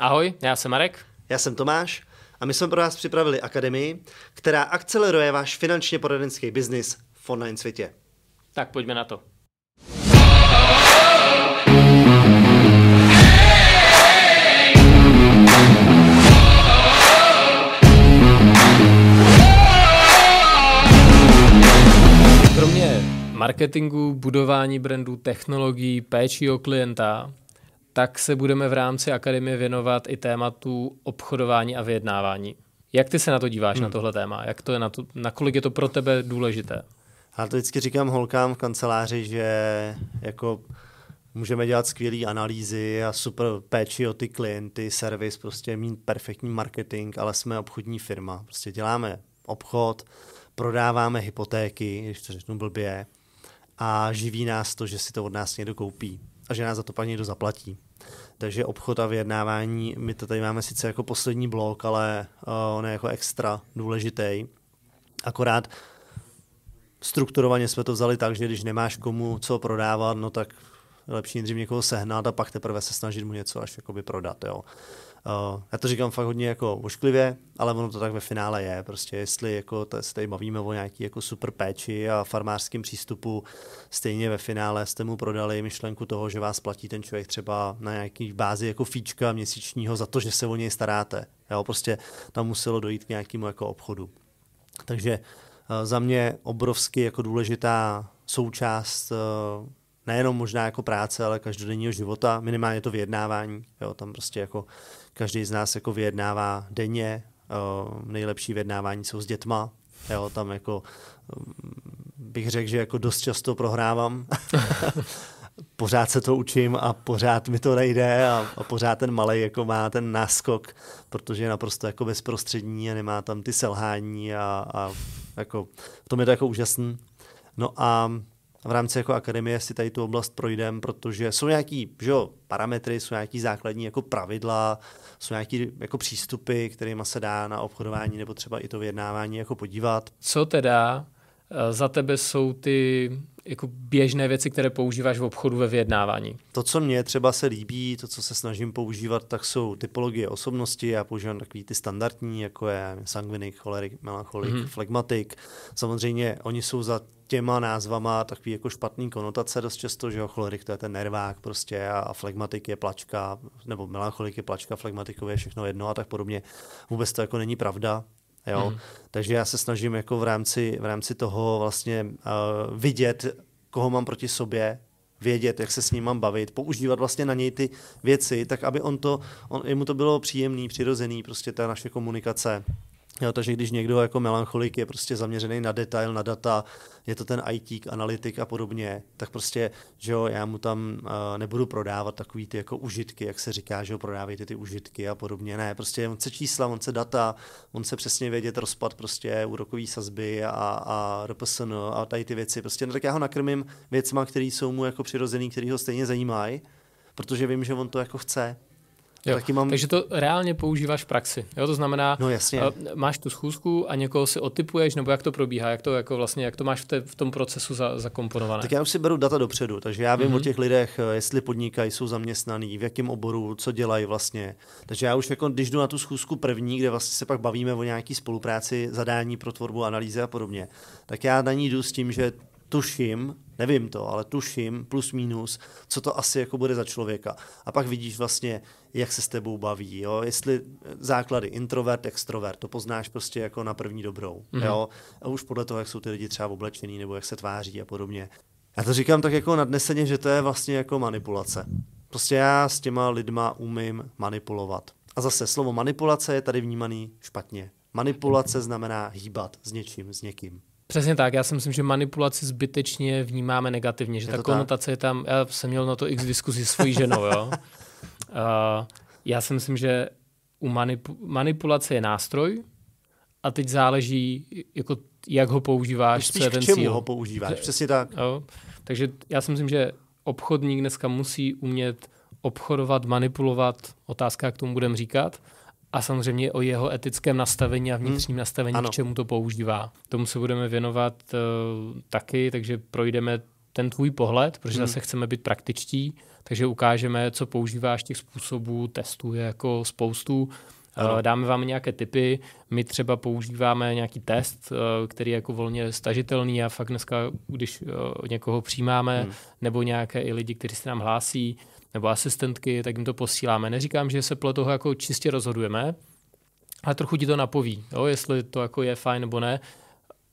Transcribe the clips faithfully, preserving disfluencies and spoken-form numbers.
Ahoj, já jsem Marek. Já jsem Tomáš a my jsme pro vás připravili akademii, která akceleruje váš finančně poradenský biznis v online světě. Tak pojďme na to. Marketingu, budování brandů, technologií, péči o klienta, tak se budeme v rámci akademie věnovat i tématu obchodování a vyjednávání. Jak ty se na to díváš, hmm. na tohle téma? Jak to je na to, nakolik je to pro tebe důležité? Já to vždycky říkám holkám v kanceláři, že jako můžeme dělat skvělé analýzy a super péči o ty klienty, servis, prostě mít perfektní marketing, ale jsme obchodní firma. Prostě děláme obchod, prodáváme hypotéky, když to řeknu blbě, a živí nás to, že si to od nás někdo koupí a že nás za to pak někdo zaplatí. Takže obchod a vyjednávání, my to tady máme sice jako poslední blok, ale uh, on je jako extra důležitý. Akorát strukturovaně jsme to vzali tak, že když nemáš komu co prodávat, no tak lepší nejdřív někoho sehnat a pak teprve se snažit mu něco až jakoby prodat. Jo. Uh, já to říkám fakt hodně jako ošklivě, ale ono to tak ve finále je. Prostě jestli jako t- se tady bavíme o nějaký jako super péči a farmářském přístupu, stejně ve finále jste mu prodali myšlenku toho, že vás platí ten člověk třeba na nějaký bázi jako fíčka měsíčního za to, že se o něj staráte. Jo, prostě tam muselo dojít k nějakému jako obchodu. Takže uh, za mě obrovsky jako důležitá součást uh, nejenom možná jako práce, ale každodenního života, minimálně to vyjednávání. Jo, tam prostě jako každý z nás jako vyjednává denně, uh, nejlepší vyjednávání jsou s dětma. Jo, tam jako bych řekl, že jako dost často prohrávám. Pořád se to učím a pořád mi to nejde a, a pořád ten malej jako má ten náskok, protože je naprosto jako bezprostřední a nemá tam ty selhání a, a jako v tom je to jako úžasný. No a v rámci jako akademie si tady tu oblast projdeme, protože jsou nějaký že jo, parametry, jsou nějaký základní jako pravidla, jsou nějaký jako přístupy, kterými se dá na obchodování nebo třeba i to vyjednávání jako podívat. Co teda za tebe jsou ty jako běžné věci, které používáš v obchodu ve vyjednávání? To, co mě třeba se líbí, to, co se snažím používat, tak jsou typologie osobnosti. Já používám takový ty standardní, jako je sangvinik, cholerik, melancholik, hmm. flegmatik. Samozřejmě oni jsou za těma názvama takový jako špatný konotace dost často, že jo, cholerik to je ten nervák prostě a, a flegmatik je plačka, nebo melancholik je plačka, flegmatikové je všechno jedno a tak podobně. Vůbec to jako není pravda. Jo? Hmm. Takže já se snažím jako v rámci, v rámci toho vlastně uh, vidět, koho mám proti sobě, vědět, jak se s ním mám bavit, používat vlastně na něj ty věci, tak aby on to, on, jemu to bylo příjemný, přirozený, prostě ta naše komunikace. Jo, takže když někdo jako melancholik je prostě zaměřený na detail, na data, je to ten ajtík, analytik a podobně, tak prostě, že jo, já mu tam uh, nebudu prodávat takový ty jako užitky, jak se říká, že jo, prodávejte ty užitky a podobně, ne, prostě on se čísla, on se data, on se přesně vědět rozpad prostě úrokový sazby a, a R P S N a tady ty věci, prostě, no tak já ho nakrmím věcma, které jsou mu jako přirozený, který ho stejně zajímají, protože vím, že on to jako chce. Jo, taky mám... Takže to reálně používáš v praxi. Jo, to znamená, no, jasně. Máš tu schůzku a někoho si otipuješ, nebo jak to probíhá, jak to, jako vlastně, jak to máš v, te, v tom procesu za, zakomponované. Tak já už si beru data dopředu, takže já vím mm-hmm. o těch lidech, jestli podnikají, jsou zaměstnaný, v jakém oboru, co dělají vlastně. Takže já už jako, když jdu na tu schůzku první, kde vlastně se pak bavíme o nějaký spolupráci, zadání pro tvorbu, analýzy a podobně, tak já na ní jdu s tím, že tuším, nevím to, ale tuším plus minus, co to asi jako bude za člověka. A pak vidíš vlastně, jak se s tebou baví, jo? Jestli základy introvert, extrovert, to poznáš prostě jako na první dobrou. Mm-hmm. Jo? A už podle toho, jak jsou ty lidi třeba oblečený nebo jak se tváří a podobně. Já to říkám tak jako nadneseně, že to je vlastně jako manipulace. Prostě já s těma lidma umím manipulovat. A zase slovo manipulace je tady vnímaný špatně. Manipulace znamená hýbat s něčím, s někým. Přesně tak, já si myslím, že manipulaci zbytečně vnímáme negativně, že ta konotace je tam, já jsem měl na to x diskuzi s svojí ženou, jo. Uh, já si myslím, že u manipu- manipulace je nástroj a teď záleží, jako, jak ho používáš, co je ten cíl. K čemu ho používáš, přesně tak. Jo. Takže já si myslím, že obchodník dneska musí umět obchodovat, manipulovat, otázka, jak tomu budeme říkat. A samozřejmě o jeho etickém nastavení a vnitřním hmm. nastavení, ano. K čemu to používá. Tomu se budeme věnovat uh, taky, takže projdeme ten tvůj pohled, protože hmm. zase chceme být praktičtí, takže ukážeme, co používáš, těch způsobů testů je jako spoustu. Ano. Dáme vám nějaké tipy, my třeba používáme nějaký test, který je jako volně stažitelný a fakt dneska, když někoho přijímáme, hmm. nebo nějaké i lidi, kteří se nám hlásí, nebo asistentky, tak jim to posíláme. Neříkám, že se podle toho jako čistě rozhodujeme, ale trochu ti to napoví, jo, jestli to jako je fajn nebo ne.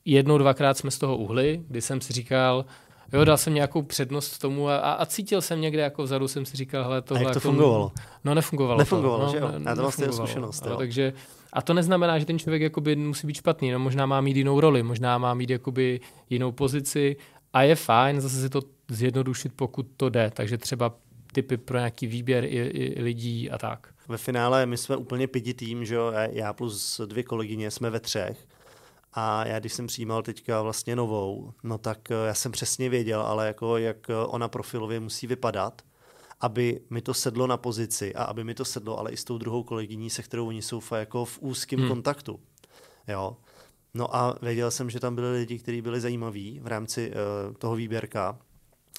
Jednou, dvakrát jsme z toho uhli, kdy jsem si říkal, jo, dal jsem nějakou přednost tomu a, a cítil jsem někde, jako vzadu jsem si říkal, hele, tohle... A jak to jako... fungovalo? No, nefungovalo, nefungovalo to. Nefungovalo, že jo? A to vlastně je zkušenost, jo. Takže, a to neznamená, že ten člověk jakoby musí být špatný, no, možná má mít jinou roli, možná má mít jakoby jinou pozici a je fajn zase si to zjednodušit, pokud to jde. Takže třeba tipy pro nějaký výběr i, i lidí a tak. Ve finále my jsme úplně pidi tým, že jo, já plus dvě kolegyně jsme ve třech. A já, když jsem přijímal teďka vlastně novou, no tak já jsem přesně věděl, ale jako jak ona profilově musí vypadat, aby mi to sedlo na pozici a aby mi to sedlo, ale i s tou druhou kolegyní, se kterou oni jsou jako v úzkém hmm. kontaktu. Jo. No a věděl jsem, že tam byli lidi, kteří byli zajímaví v rámci uh, toho výběrka,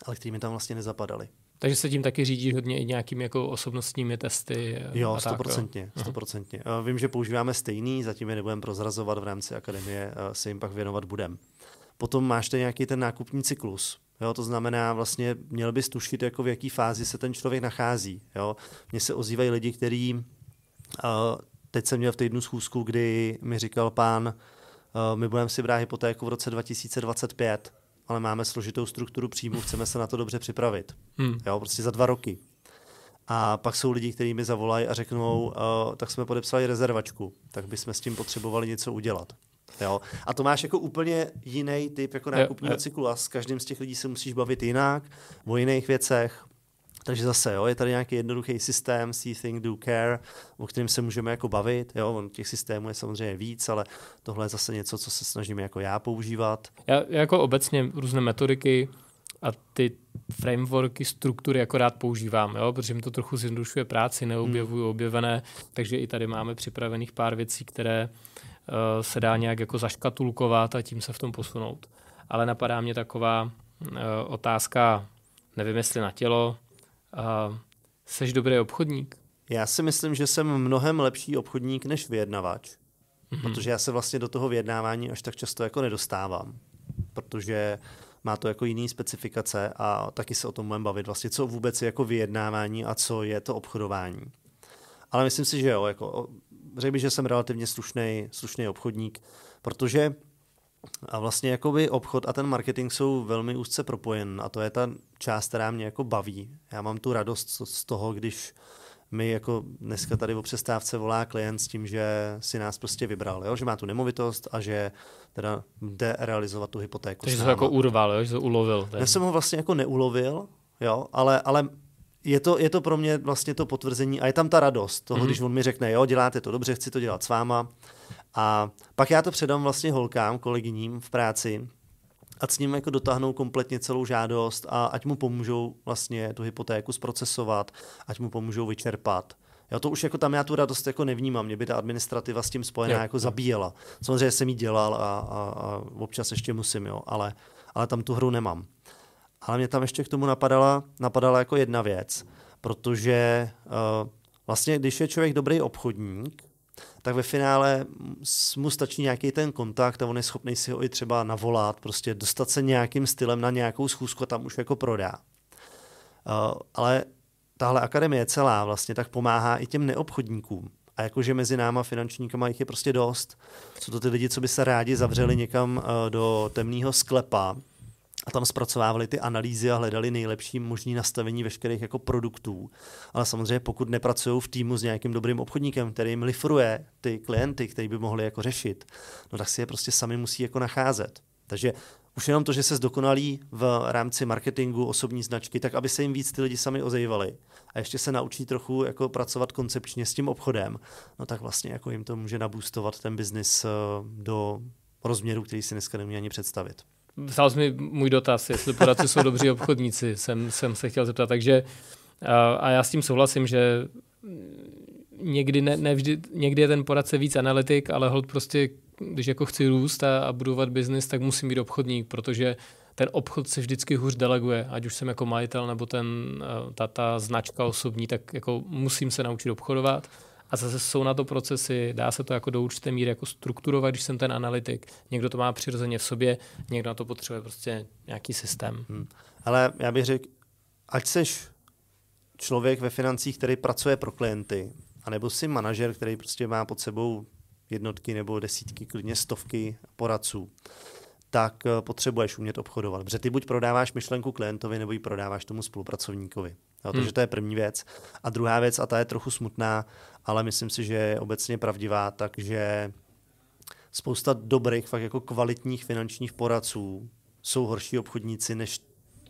ale kteří mi tam vlastně nezapadali. Takže se tím taky řídíš hodně i nějakými jako osobnostními testy? Jo, stoprocentně. Uh-huh. Vím, že používáme stejný, zatím je nebudeme prozrazovat v rámci akademie, se jim pak věnovat budem. Potom máš ten nějaký ten nákupní cyklus. Jo, to znamená, vlastně měl bys tušit, jako v jaký fázi se ten člověk nachází. Jo. Mně se ozývají lidi, který... Uh, teď jsem měl v té jednu schůzku, kdy mi říkal pán, uh, my budeme si brát hypotéku v roce dva tisíce dvacet pět, ale máme složitou strukturu příjmu, chceme se na to dobře připravit. Hmm. Jo, prostě za dva roky. A pak jsou lidi, kteří mi zavolají a řeknou, uh, tak jsme podepsali rezervačku, tak bychom s tím potřebovali něco udělat. Jo. A to máš jako úplně jiný typ jako nákupního cyklu a s každým z těch lidí se musíš bavit jinak, o jiných věcech. Takže zase, jo, je tady nějaký jednoduchý systém, see, think, do, care, o kterém se můžeme jako bavit. Jo, těch systémů je samozřejmě víc, ale tohle je zase něco, co se snažím jako já používat. Já jako obecně různé metodiky a ty frameworky, struktury jako rád používám, jo, protože mi to trochu zjednodušuje práci, neobjevuju objevené, takže i tady máme připravených pár věcí, které uh, se dá nějak jako zaškatulkovat a tím se v tom posunout. Ale napadá mě taková uh, otázka, nevím, jestli na tělo, Uh, seš dobrý obchodník? Já si myslím, že jsem mnohem lepší obchodník než vyjednavač, mm-hmm. protože já se vlastně do toho vyjednávání až tak často jako nedostávám, protože má to jako jiný specifikace a taky se o tom budeme bavit vlastně, co vůbec je jako vyjednávání a co je to obchodování. Ale myslím si, že jo, jako, řekl bych, že jsem relativně slušnej, slušnej obchodník, protože a vlastně jakoby obchod a ten marketing jsou velmi úzce propojen a to je ta část, která mě jako baví. Já mám tu radost z toho, když mi jako dneska tady o přestávce volá klient s tím, že si nás prostě vybral, jo? Že má tu nemovitost a že teda jde realizovat tu hypotéku. Takže to jako urval, jo? Že to ulovil. Ten. Já jsem ho vlastně jako neulovil, jo? ale, ale je, to, je to pro mě vlastně to potvrzení a je tam ta radost toho, mm-hmm. když on mi řekne, jo, děláte to dobře, chci to dělat s váma. A pak já to předám vlastně holkám, kolegyním v práci, ať s ním jako dotáhnou kompletně celou žádost a ať mu pomůžou vlastně tu hypotéku zprocesovat, ať mu pomůžou vyčerpat. Já to už jako tam já tu radost jako nevnímám, mě by ta administrativa s tím spojená jako zabíjela. Samozřejmě jsem ji dělal a, a, a občas ještě musím, jo, ale, ale tam tu hru nemám. Ale mě tam ještě k tomu napadala, napadala jako jedna věc, protože uh, vlastně když je člověk dobrý obchodník, tak ve finále mu stačí nějaký ten kontakt a on je schopný si ho i třeba navolat, prostě dostat se nějakým stylem na nějakou schůzku a tam už jako prodá. Uh, ale tahle akademie celá vlastně tak pomáhá i těm neobchodníkům. A jakože mezi náma finančníkama jich je prostě dost. Jsou to ty lidi, co by se rádi zavřeli někam uh, do temného sklepa a tam zpracovávali ty analýzy a hledali nejlepší možný nastavení veškerých jako produktů. Ale samozřejmě pokud nepracují v týmu s nějakým dobrým obchodníkem, který jim lifruje ty klienty, který by mohli jako řešit, no tak si je prostě sami musí jako nacházet. Takže už jenom to, že se zdokonalí v rámci marketingu osobní značky, tak aby se jim víc ty lidi sami ozejvali a ještě se naučí trochu jako pracovat koncepčně s tím obchodem, no tak vlastně jako jim to může naboostovat ten biznis do rozměru, který si dneska nemůže ani představit. Vzal jsi mi můj dotaz, jestli poradci jsou dobří obchodníci, jsem, jsem se chtěl zeptat. Takže, a já s tím souhlasím, že někdy, ne, ne vždy, někdy je ten poradce víc analytik, ale hold prostě, když jako chci růst a, a budovat biznis, tak musím být obchodník, protože ten obchod se vždycky hůř deleguje, ať už jsem jako majitel nebo ten, ta, ta značka osobní, tak jako musím se naučit obchodovat. A zase jsou na to procesy, dá se to jako do určité míry jako strukturovat, když jsem ten analytik. Někdo to má přirozeně v sobě, někdo na to potřebuje prostě nějaký systém. Hmm. Ale já bych řekl, ať seš člověk ve financích, který pracuje pro klienty, anebo si manažer, který prostě má pod sebou jednotky nebo desítky, klidně stovky poradců, tak potřebuješ umět obchodovat. Protože ty buď prodáváš myšlenku klientovi, nebo ji prodáváš tomu spolupracovníkovi. Jo, takže to je první věc. A druhá věc, a ta je trochu smutná, ale myslím si, že je obecně pravdivá, takže spousta dobrých, fakt jako kvalitních finančních poradců jsou horší obchodníci než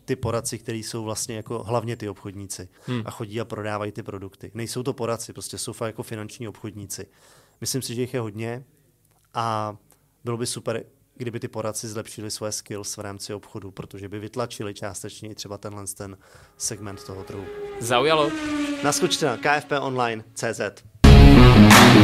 ty poradci, kteří jsou vlastně jako hlavně ty obchodníci hmm. a chodí a prodávají ty produkty. Nejsou to poradci, prostě jsou fakt jako finanční obchodníci. Myslím si, že jich je hodně a bylo by super, kdyby ty poradci zlepšili svoje skills v rámci obchodu, protože by vytlačili částečně i třeba tenhle ten segment toho trhu. Zaujalo. Naskočte na k f p online tečka c z.